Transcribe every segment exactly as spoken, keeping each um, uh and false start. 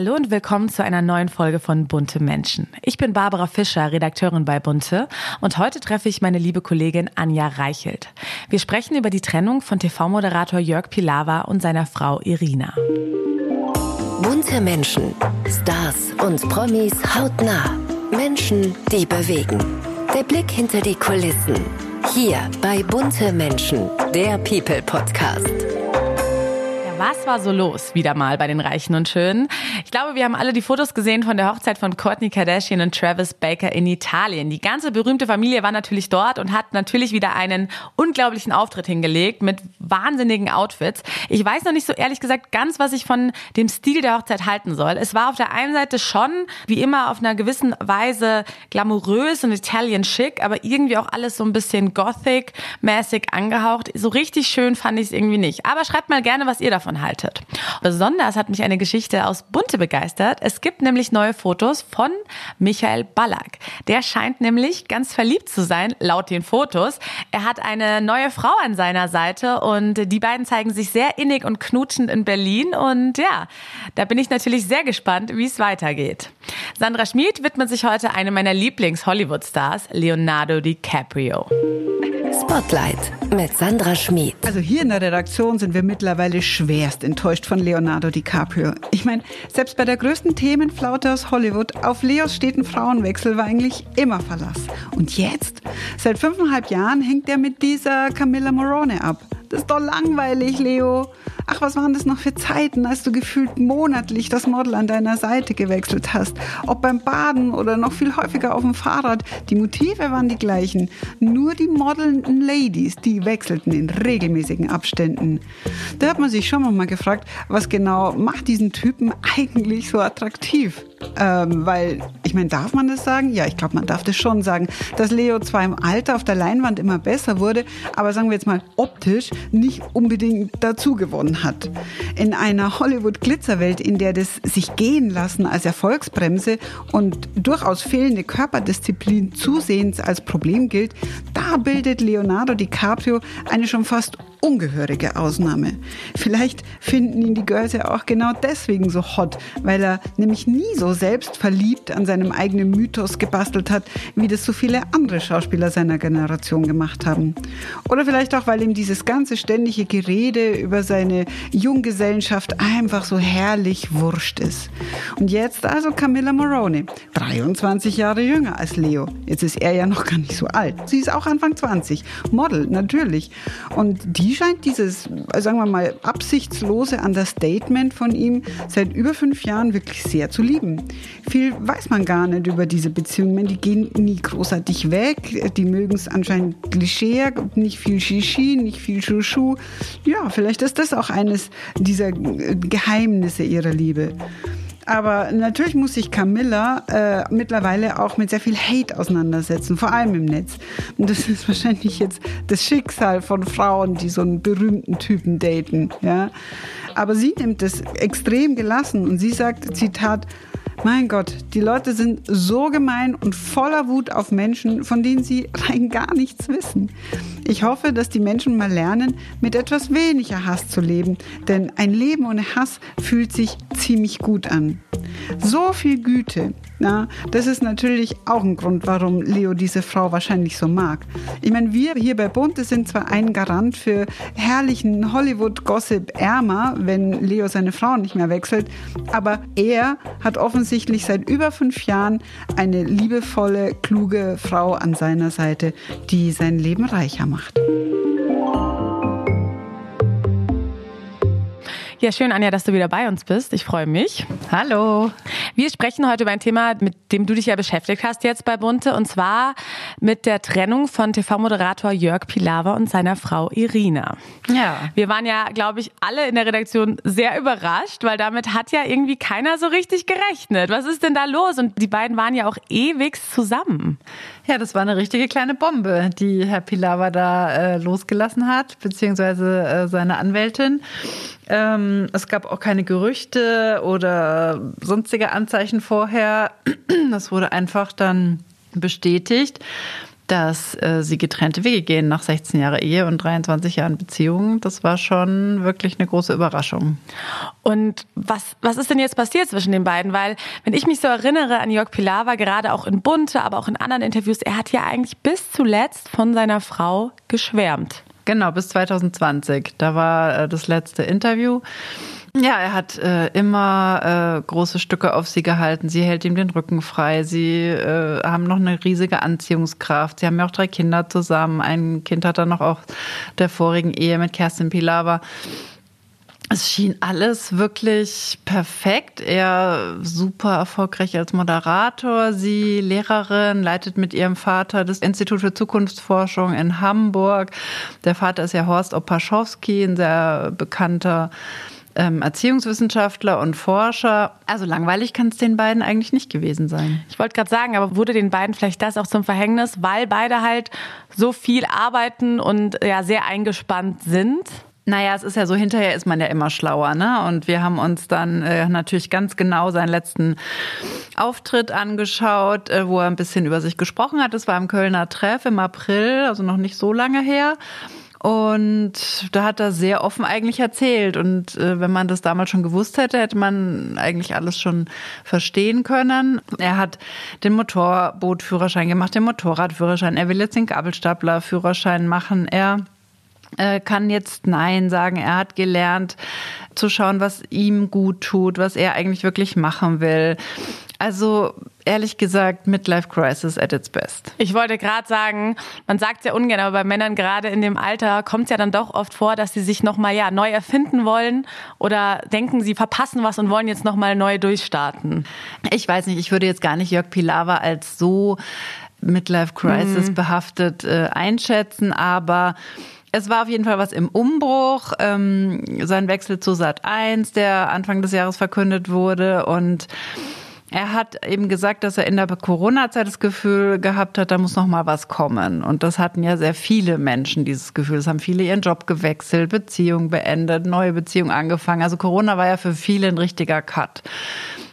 Hallo und willkommen zu einer neuen Folge von Bunte Menschen. Ich bin Barbara Fischer, Redakteurin bei Bunte, und heute treffe ich meine liebe Kollegin Anja Reichelt. Wir sprechen über die Trennung von T V-Moderator Jörg Pilawa und seiner Frau Irina. Bunte Menschen, Stars und Promis hautnah. Menschen, die bewegen. Der Blick hinter die Kulissen. Hier bei Bunte Menschen, der People Podcast. Was war so los, wieder mal bei den Reichen und Schönen? Ich glaube, wir haben alle die Fotos gesehen von der Hochzeit von Kourtney Kardashian und Travis Baker in Italien. Die ganze berühmte Familie war natürlich dort und hat natürlich wieder einen unglaublichen Auftritt hingelegt mit wahnsinnigen Outfits. Ich weiß noch nicht so ehrlich gesagt ganz, was ich von dem Stil der Hochzeit halten soll. Es war auf der einen Seite schon, wie immer, auf einer gewissen Weise glamourös und Italian schick, aber irgendwie auch alles so ein bisschen Gothic-mäßig angehaucht. So richtig schön fand ich es irgendwie nicht. Aber schreibt mal gerne, was ihr davon haltet. Besonders hat mich eine Geschichte aus Bunte begeistert. Es gibt nämlich neue Fotos von Michael Ballack. Der scheint nämlich ganz verliebt zu sein, laut den Fotos. Er hat eine neue Frau an seiner Seite und die beiden zeigen sich sehr innig und knutschend in Berlin. Und ja, da bin ich natürlich sehr gespannt, wie es weitergeht. Sandra Schmid widmet sich heute einem meiner Lieblings-Hollywood-Stars, Leonardo DiCaprio. Spotlight mit Sandra Schmid. Also hier in der Redaktion sind wir mittlerweile schwerst enttäuscht von Leonardo DiCaprio. Ich meine, selbst bei der größten Themenflaute aus Hollywood, auf Leos steten Frauenwechsel war eigentlich immer Verlass. Und jetzt? Seit fünfeinhalb Jahren hängt er mit dieser Camila Morrone ab. Das ist doch langweilig, Leo. Ach, was waren das noch für Zeiten, als du gefühlt monatlich das Model an deiner Seite gewechselt hast. Ob beim Baden oder noch viel häufiger auf dem Fahrrad. Die Motive waren die gleichen. Nur die modelnden Ladies, die wechselten in regelmäßigen Abständen. Da hat man sich schon mal gefragt, was genau macht diesen Typen eigentlich so attraktiv? Ähm, weil, ich meine, darf man das sagen? Ja, ich glaube, man darf das schon sagen. Dass Leo zwar im Alter auf der Leinwand immer besser wurde, aber sagen wir jetzt mal optisch nicht unbedingt dazu gewonnen hat. In einer Hollywood-Glitzerwelt, in der das sich gehen lassen als Erfolgsbremse und durchaus fehlende Körperdisziplin zusehends als Problem gilt, da bildet Leonardo DiCaprio eine schon fast ungehörige Ausnahme. Vielleicht finden ihn die Girls ja auch genau deswegen so hot, weil er nämlich nie so selbstverliebt an seinem eigenen Mythos gebastelt hat, wie das so viele andere Schauspieler seiner Generation gemacht haben. Oder vielleicht auch, weil ihm dieses ganze ständige Gerede über seine Junggesellschaft einfach so herrlich wurscht ist. Und jetzt also Camila Morrone, dreiundzwanzig Jahre jünger als Leo. Jetzt ist er ja noch gar nicht so alt. Sie ist auch Anfang zwanzig. Model, natürlich. Und die Die scheint dieses, sagen wir mal, absichtslose Understatement von ihm seit über fünf Jahren wirklich sehr zu lieben. Viel weiß man gar nicht über diese Beziehungen, die gehen nie großartig weg, die mögen es anscheinend klischeeig, nicht viel Shishi, nicht viel Schuschu. Ja, vielleicht ist das auch eines dieser Geheimnisse ihrer Liebe. Aber natürlich muss sich Camilla äh, mittlerweile auch mit sehr viel Hate auseinandersetzen, vor allem im Netz. Und das ist wahrscheinlich jetzt das Schicksal von Frauen, die so einen berühmten Typen daten. Ja? Aber sie nimmt das extrem gelassen und sie sagt, Zitat, mein Gott, die Leute sind so gemein und voller Wut auf Menschen, von denen sie rein gar nichts wissen. Ich hoffe, dass die Menschen mal lernen, mit etwas weniger Hass zu leben, denn ein Leben ohne Hass fühlt sich ziemlich gut an. So viel Güte. Na, das ist natürlich auch ein Grund, warum Leo diese Frau wahrscheinlich so mag. Ich meine, wir hier bei Bunte sind zwar ein Garant für herrlichen Hollywood-Gossip ärmer, wenn Leo seine Frau nicht mehr wechselt, aber er hat offensichtlich seit über fünf Jahren eine liebevolle, kluge Frau an seiner Seite, die sein Leben reicher macht. Ja, schön, Anja, dass du wieder bei uns bist. Ich freue mich. Hallo. Wir sprechen heute über ein Thema, mit dem du dich ja beschäftigt hast jetzt bei Bunte, und zwar mit der Trennung von T V-Moderator Jörg Pilawa und seiner Frau Irina. Ja. Wir waren ja, glaube ich, alle in der Redaktion sehr überrascht, weil damit hat ja irgendwie keiner so richtig gerechnet. Was ist denn da los? Und die beiden waren ja auch ewigst zusammen. Ja, das war eine richtige kleine Bombe, die Herr Pilawa da äh, losgelassen hat, beziehungsweise äh, seine Anwältin. Ähm, es gab auch keine Gerüchte oder sonstige Anzeichen vorher. Das wurde einfach dann bestätigt. dass äh, sie getrennte Wege gehen nach sechzehn Jahren Ehe und dreiundzwanzig Jahren Beziehung. Das war schon wirklich eine große Überraschung. Und was, was ist denn jetzt passiert zwischen den beiden? Weil, wenn ich mich so erinnere an Jörg Pilawa, gerade auch in Bunte, aber auch in anderen Interviews, er hat ja eigentlich bis zuletzt von seiner Frau geschwärmt. Genau, bis zwanzig zwanzig. Da war äh, das letzte Interview. Ja, er hat äh, immer äh, große Stücke auf sie gehalten. Sie hält ihm den Rücken frei. Sie äh, haben noch eine riesige Anziehungskraft. Sie haben ja auch drei Kinder zusammen. Ein Kind hat er noch auch der vorigen Ehe mit Kerstin Pilawa. Es schien alles wirklich perfekt. Er super erfolgreich als Moderator, sie Lehrerin, leitet mit ihrem Vater das Institut für Zukunftsforschung in Hamburg. Der Vater ist ja Horst Opaschowski, ein sehr bekannter Erziehungswissenschaftler und Forscher. Also langweilig kann es den beiden eigentlich nicht gewesen sein. Ich wollte gerade sagen, aber wurde den beiden vielleicht das auch zum Verhängnis, weil beide halt so viel arbeiten und ja sehr eingespannt sind? Naja, es ist ja so, hinterher ist man ja immer schlauer, ne? Und wir haben uns dann äh, natürlich ganz genau seinen letzten Auftritt angeschaut, äh, wo er ein bisschen über sich gesprochen hat. Das war im Kölner Treff im April, also noch nicht so lange her. Und da hat er sehr offen eigentlich erzählt. Und äh, wenn man das damals schon gewusst hätte, hätte man eigentlich alles schon verstehen können. Er hat den Motorbootführerschein gemacht, den Motorradführerschein. Er will jetzt den Gabelstaplerführerschein machen. Er äh, kann jetzt Nein sagen. Er hat gelernt zu schauen, was ihm gut tut, was er eigentlich wirklich machen will. Also ehrlich gesagt, Midlife Crisis at its best. Ich wollte gerade sagen, man sagt es ja ungern, aber bei Männern gerade in dem Alter kommt es ja dann doch oft vor, dass sie sich nochmal ja, neu erfinden wollen oder denken, sie verpassen was und wollen jetzt nochmal neu durchstarten. Ich weiß nicht, ich würde jetzt gar nicht Jörg Pilawa als so Midlife Crisis mhm. behaftet äh, einschätzen, aber es war auf jeden Fall was im Umbruch. Ähm, sein Wechsel zu Sat eins, der Anfang des Jahres verkündet wurde, und er hat eben gesagt, dass er in der Corona-Zeit das Gefühl gehabt hat, da muss noch mal was kommen. Und das hatten ja sehr viele Menschen, dieses Gefühl. Es haben viele ihren Job gewechselt, Beziehungen beendet, neue Beziehungen angefangen. Also Corona war ja für viele ein richtiger Cut.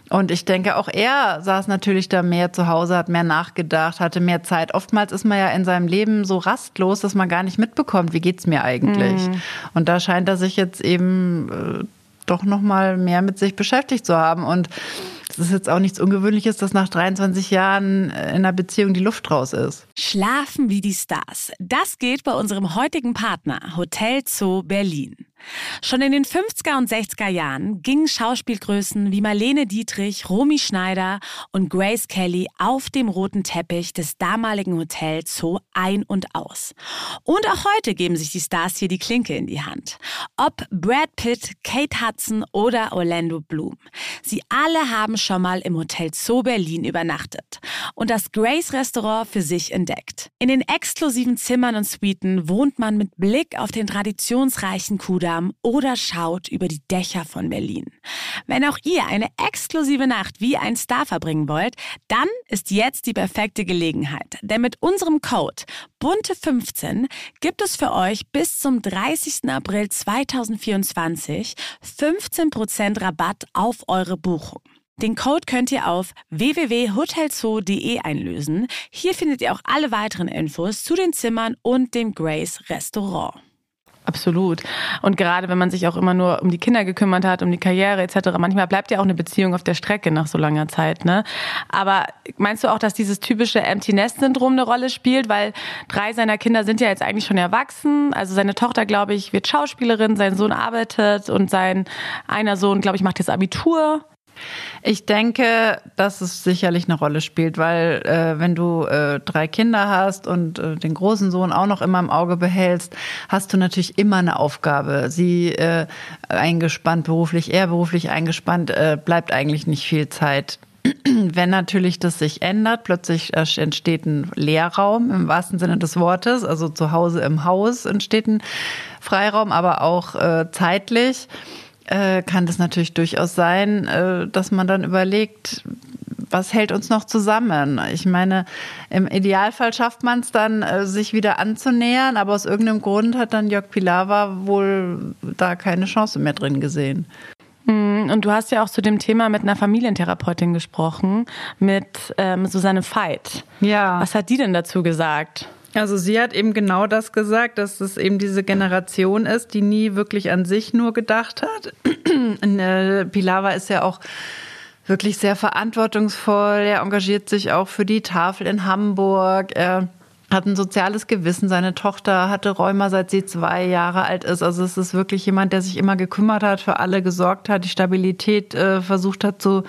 Und ich denke, auch er saß natürlich da mehr zu Hause, hat mehr nachgedacht, hatte mehr Zeit. Oftmals ist man ja in seinem Leben so rastlos, dass man gar nicht mitbekommt, wie geht's mir eigentlich? Mhm. Und da scheint er sich jetzt eben äh, doch noch mal mehr mit sich beschäftigt zu haben. Und es ist jetzt auch nichts Ungewöhnliches, dass nach dreiundzwanzig Jahren in einer Beziehung die Luft raus ist. Schlafen wie die Stars. Das gilt bei unserem heutigen Partner, Hotel Zoo Berlin. Schon in den fünfziger und sechziger Jahren gingen Schauspielgrößen wie Marlene Dietrich, Romy Schneider und Grace Kelly auf dem roten Teppich des damaligen Hotel Zoo ein und aus. Und auch heute geben sich die Stars hier die Klinke in die Hand. Ob Brad Pitt, Kate Hudson oder Orlando Bloom. Sie alle haben schon mal im Hotel Zoo Berlin übernachtet und das Grace Restaurant für sich entdeckt. In den exklusiven Zimmern und Suiten wohnt man mit Blick auf den traditionsreichen Kudamm oder schaut über die Dächer von Berlin. Wenn auch ihr eine exklusive Nacht wie ein Star verbringen wollt, dann ist jetzt die perfekte Gelegenheit. Denn mit unserem Code Bunte fünfzehn gibt es für euch bis zum dreißigster April zweitausendvierundzwanzig fünfzehn Prozent Rabatt auf eure Buchung. Den Code könnt ihr auf w w w punkt hotelzoo punkt d e einlösen. Hier findet ihr auch alle weiteren Infos zu den Zimmern und dem Grace Restaurant. Absolut. Und gerade wenn man sich auch immer nur um die Kinder gekümmert hat, um die Karriere et cetera. Manchmal bleibt ja auch eine Beziehung auf der Strecke nach so langer Zeit, ne? Aber meinst du auch, dass dieses typische Empty-Nest-Syndrom eine Rolle spielt? Weil drei seiner Kinder sind ja jetzt eigentlich schon erwachsen. Also seine Tochter, glaube ich, wird Schauspielerin, sein Sohn arbeitet und sein einer Sohn, glaube ich, macht jetzt Abitur. Ich denke, dass es sicherlich eine Rolle spielt, weil äh, wenn du äh, drei Kinder hast und äh, den großen Sohn auch noch immer im Auge behältst, hast du natürlich immer eine Aufgabe. Sie äh, eingespannt beruflich, er beruflich eingespannt, äh, bleibt eigentlich nicht viel Zeit. Wenn natürlich das sich ändert, plötzlich entsteht ein Leerraum im wahrsten Sinne des Wortes, also zu Hause im Haus entsteht ein Freiraum, aber auch äh, zeitlich. Kann das natürlich durchaus sein, dass man dann überlegt, was hält uns noch zusammen? Ich meine, im Idealfall schafft man es dann, sich wieder anzunähern, aber aus irgendeinem Grund hat dann Jörg Pilawa wohl da keine Chance mehr drin gesehen. Und du hast ja auch zu dem Thema mit einer Familientherapeutin gesprochen, mit ähm, Susanne Veith. Ja. Was hat die denn dazu gesagt? Also sie hat eben genau das gesagt, dass es eben diese Generation ist, die nie wirklich an sich nur gedacht hat. Pilawa ist ja auch wirklich sehr verantwortungsvoll. Er engagiert sich auch für die Tafel in Hamburg. Er hat ein soziales Gewissen. Seine Tochter hatte Rheuma, seit sie zwei Jahre alt ist. Also es ist wirklich jemand, der sich immer gekümmert hat, für alle gesorgt hat, die Stabilität äh, versucht hat zu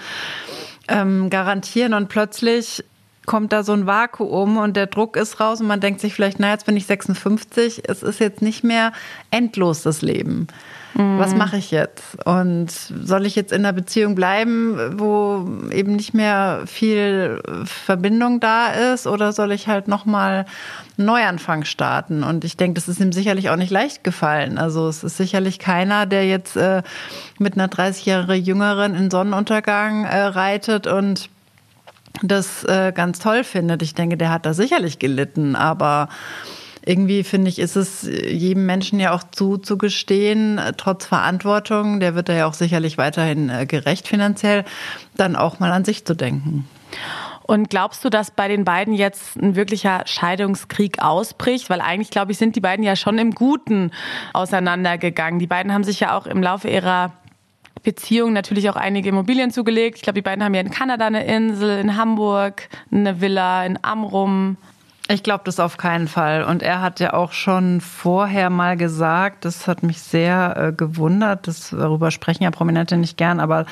ähm, garantieren. Und plötzlich kommt da so ein Vakuum und der Druck ist raus und man denkt sich vielleicht, na, jetzt bin ich sechsundfünfzig, es ist jetzt nicht mehr endlos das Leben. Mhm. Was mache ich jetzt? Und soll ich jetzt in einer Beziehung bleiben, wo eben nicht mehr viel Verbindung da ist, oder soll ich halt nochmal einen Neuanfang starten? Und ich denke, das ist ihm sicherlich auch nicht leicht gefallen. Also es ist sicherlich keiner, der jetzt äh, mit einer dreißigjährigen Jüngeren in Sonnenuntergang äh, reitet und das äh, ganz toll findet. Ich denke, der hat da sicherlich gelitten, aber irgendwie finde ich, ist es jedem Menschen ja auch zuzugestehen, äh, trotz Verantwortung, der wird da ja auch sicherlich weiterhin äh, gerecht finanziell, dann auch mal an sich zu denken. Und glaubst du, dass bei den beiden jetzt ein wirklicher Scheidungskrieg ausbricht? Weil eigentlich, glaube ich, sind die beiden ja schon im Guten auseinandergegangen. Die beiden haben sich ja auch im Laufe ihrer Beziehung natürlich auch einige Immobilien zugelegt. Ich glaube, die beiden haben ja in Kanada eine Insel, in Hamburg eine Villa, in Amrum. Ich glaube das auf keinen Fall. Und er hat ja auch schon vorher mal gesagt, das hat mich sehr äh, gewundert, das, darüber sprechen ja Prominente nicht gern, aber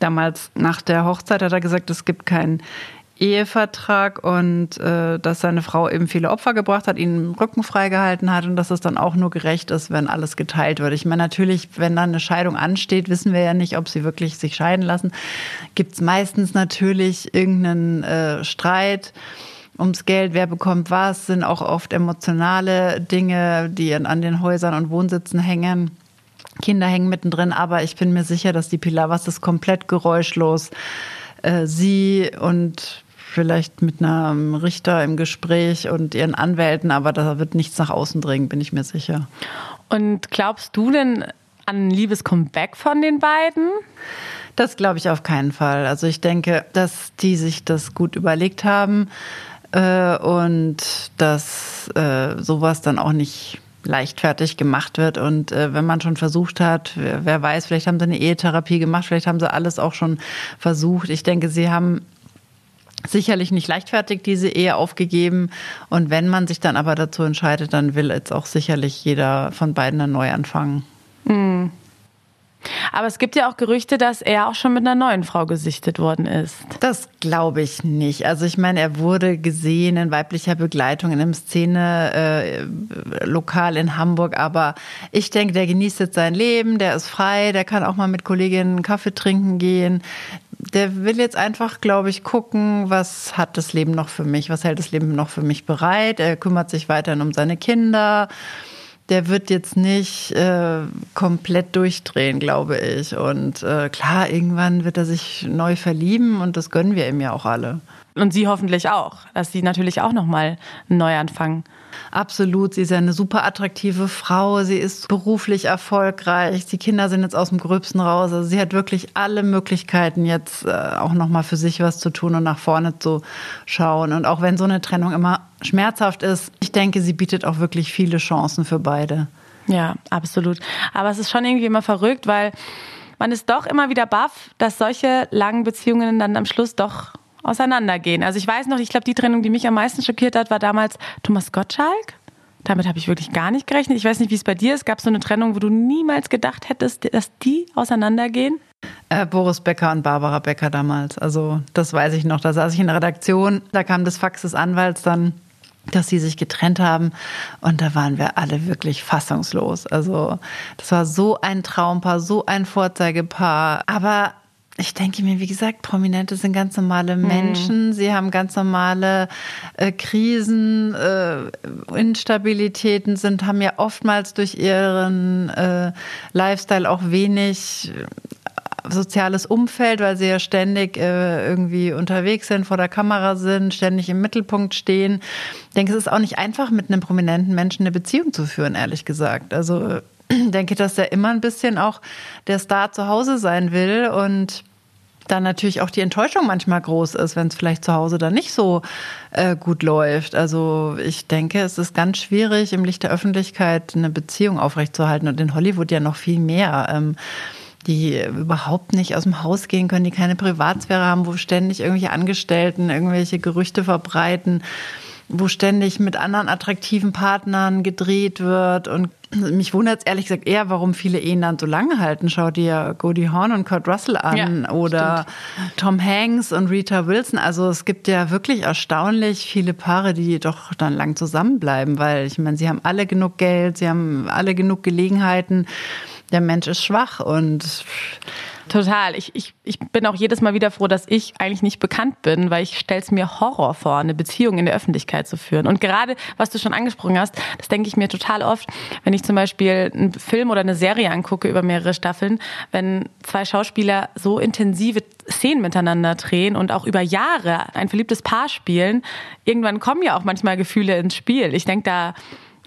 damals nach der Hochzeit hat er gesagt, es gibt keinen Ehevertrag und äh, dass seine Frau eben viele Opfer gebracht hat, ihn Rücken freigehalten hat und dass es dann auch nur gerecht ist, wenn alles geteilt wird. Ich meine, natürlich, wenn dann eine Scheidung ansteht, wissen wir ja nicht, ob sie wirklich sich scheiden lassen. Gibt es meistens natürlich irgendeinen äh, Streit ums Geld, wer bekommt was, sind auch oft emotionale Dinge, die an den Häusern und Wohnsitzen hängen. Kinder hängen mittendrin, aber ich bin mir sicher, dass die Pilawas das komplett geräuschlos äh, sie und vielleicht mit einem Richter im Gespräch und ihren Anwälten, aber da wird nichts nach außen dringen, bin ich mir sicher. Und glaubst du denn an ein Liebes-Comeback von den beiden? Das glaube ich auf keinen Fall. Also ich denke, dass die sich das gut überlegt haben äh, und dass äh, sowas dann auch nicht leichtfertig gemacht wird. Und äh, wenn man schon versucht hat, wer, wer weiß, vielleicht haben sie eine Ehetherapie gemacht, vielleicht haben sie alles auch schon versucht. Ich denke, sie haben sicherlich nicht leichtfertig diese Ehe aufgegeben. Und wenn man sich dann aber dazu entscheidet, dann will jetzt auch sicherlich jeder von beiden einen Neuanfang. Mhm. Aber es gibt ja auch Gerüchte, dass er auch schon mit einer neuen Frau gesichtet worden ist. Das glaube ich nicht. Also ich meine, er wurde gesehen in weiblicher Begleitung in einem Szene-Lokal in Hamburg. Aber ich denke, der genießt jetzt sein Leben, der ist frei, der kann auch mal mit Kolleginnen einen Kaffee trinken gehen. Der will jetzt einfach, glaube ich, gucken, was hat das Leben noch für mich, was hält das Leben noch für mich bereit. Er kümmert sich weiterhin um seine Kinder. Der wird jetzt nicht äh, komplett durchdrehen, glaube ich. Und äh, klar, irgendwann wird er sich neu verlieben und das gönnen wir ihm ja auch alle. Und sie hoffentlich auch, dass sie natürlich auch nochmal einen Neuanfang. Absolut, sie ist ja eine super attraktive Frau, sie ist beruflich erfolgreich, die Kinder sind jetzt aus dem Gröbsten raus. Also sie hat wirklich alle Möglichkeiten, jetzt äh, auch nochmal für sich was zu tun und nach vorne zu schauen. Und auch wenn so eine Trennung immer schmerzhaft ist, ich denke, sie bietet auch wirklich viele Chancen für beide. Ja, absolut. Aber es ist schon irgendwie immer verrückt, weil man ist doch immer wieder baff, dass solche langen Beziehungen dann am Schluss doch auseinandergehen. Also ich weiß noch, ich glaube, die Trennung, die mich am meisten schockiert hat, war damals Thomas Gottschalk. Damit habe ich wirklich gar nicht gerechnet. Ich weiß nicht, wie es bei dir ist. Gab es so eine Trennung, wo du niemals gedacht hättest, dass die auseinandergehen? Äh, Boris Becker und Barbara Becker damals. Also das weiß ich noch. Da saß ich in der Redaktion, da kam das Fax des Anwalts dann, dass sie sich getrennt haben. Und da waren wir alle wirklich fassungslos. Also das war so ein Traumpaar, so ein Vorzeigepaar. Aber ich denke mir, wie gesagt, Prominente sind ganz normale Menschen. Mhm. Sie haben ganz normale äh, Krisen, äh, Instabilitäten, sind, haben ja oftmals durch ihren äh, Lifestyle auch wenig soziales Umfeld, weil sie ja ständig äh, irgendwie unterwegs sind, vor der Kamera sind, ständig im Mittelpunkt stehen. Ich denke, es ist auch nicht einfach, mit einem prominenten Menschen eine Beziehung zu führen, ehrlich gesagt. Also denke, dass er immer ein bisschen auch der Star zu Hause sein will und dann natürlich auch die Enttäuschung manchmal groß ist, wenn es vielleicht zu Hause dann nicht so äh, gut läuft. Also ich denke, es ist ganz schwierig, im Licht der Öffentlichkeit eine Beziehung aufrechtzuerhalten und in Hollywood ja noch viel mehr. Ähm, die überhaupt nicht aus dem Haus gehen können, die keine Privatsphäre haben, wo ständig irgendwelche Angestellten irgendwelche Gerüchte verbreiten, wo ständig mit anderen attraktiven Partnern gedreht wird. Und mich wundert es ehrlich gesagt eher, warum viele Ehen dann so lange halten. Schau dir Goldie Hawn und Kurt Russell an, ja, oder stimmt. Tom Hanks und Rita Wilson. Also es gibt ja wirklich erstaunlich viele Paare, die doch dann lang zusammenbleiben, weil ich meine, sie haben alle genug Geld, sie haben alle genug Gelegenheiten. Der Mensch ist schwach und... Total. Ich, ich, ich bin auch jedes Mal wieder froh, dass ich eigentlich nicht bekannt bin, weil ich stelle es mir Horror vor, eine Beziehung in der Öffentlichkeit zu führen. Und gerade, was du schon angesprochen hast, das denke ich mir total oft, wenn ich zum Beispiel einen Film oder eine Serie angucke über mehrere Staffeln, wenn zwei Schauspieler so intensive Szenen miteinander drehen und auch über Jahre ein verliebtes Paar spielen, irgendwann kommen ja auch manchmal Gefühle ins Spiel. Ich denke da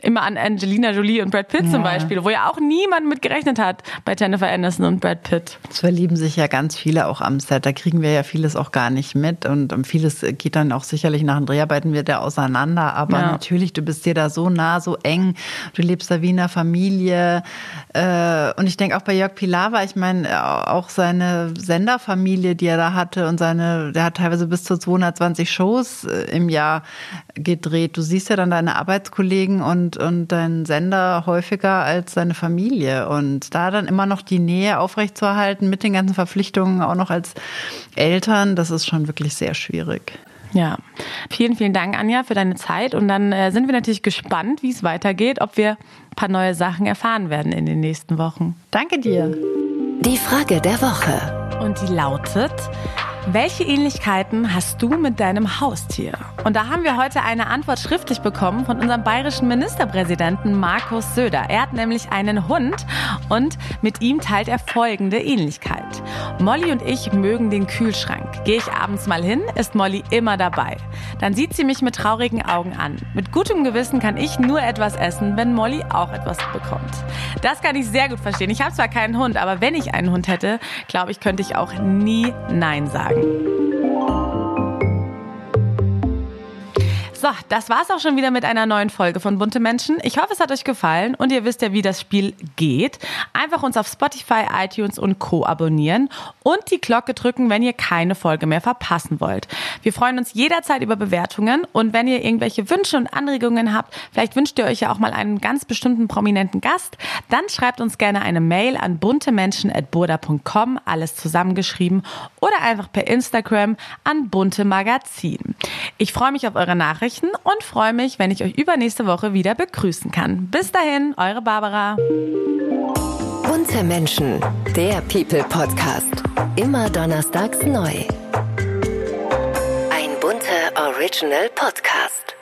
immer an Angelina Jolie und Brad Pitt, ja, zum Beispiel, wo ja auch niemand mit gerechnet hat bei Jennifer Aniston und Brad Pitt. Es verlieben sich ja ganz viele auch am Set. Da kriegen wir ja vieles auch gar nicht mit. Und vieles geht dann auch sicherlich nach den Dreharbeiten wieder auseinander. Aber ja, natürlich, du bist dir da so nah, so eng. Du lebst da wie in einer Familie. Und ich denke auch bei Jörg Pilawa, ich meine, auch seine Senderfamilie, die er da hatte und seine, der hat teilweise bis zu zweihundertzwanzig Shows im Jahr gedreht. Du siehst ja dann deine Arbeitskollegen und Und, und dein Sender häufiger als seine Familie. Und da dann immer noch die Nähe aufrechtzuerhalten mit den ganzen Verpflichtungen, auch noch als Eltern, das ist schon wirklich sehr schwierig. Ja, vielen, vielen Dank, Anja, für deine Zeit. Und dann äh, sind wir natürlich gespannt, wie es weitergeht, ob wir ein paar neue Sachen erfahren werden in den nächsten Wochen. Danke dir. Die Frage der Woche. Und die lautet: Welche Ähnlichkeiten hast du mit deinem Haustier? Und da haben wir heute eine Antwort schriftlich bekommen von unserem bayerischen Ministerpräsidenten Markus Söder. Er hat nämlich einen Hund und mit ihm teilt er folgende Ähnlichkeit. Molly und ich mögen den Kühlschrank. Gehe ich abends mal hin, ist Molly immer dabei. Dann sieht sie mich mit traurigen Augen an. Mit gutem Gewissen kann ich nur etwas essen, wenn Molly auch etwas bekommt. Das kann ich sehr gut verstehen. Ich habe zwar keinen Hund, aber wenn ich einen Hund hätte, glaube ich, könnte ich auch nie Nein sagen. So, das war's auch schon wieder mit einer neuen Folge von Bunte Menschen. Ich hoffe, es hat euch gefallen und ihr wisst ja, wie das Spiel geht. Einfach uns auf Spotify, iTunes und Co. abonnieren und die Glocke drücken, wenn ihr keine Folge mehr verpassen wollt. Wir freuen uns jederzeit über Bewertungen und wenn ihr irgendwelche Wünsche und Anregungen habt, vielleicht wünscht ihr euch ja auch mal einen ganz bestimmten prominenten Gast, dann schreibt uns gerne eine Mail an buntemenschen at burda punkt com, alles zusammengeschrieben, oder einfach per Instagram an bunte Magazin. Ich freue mich auf eure Nachrichten und freue mich, wenn ich euch übernächste Woche wieder begrüßen kann. Bis dahin, eure Barbara. Bunte Menschen, der People-Podcast. Immer donnerstags neu. Ein bunter Original-Podcast.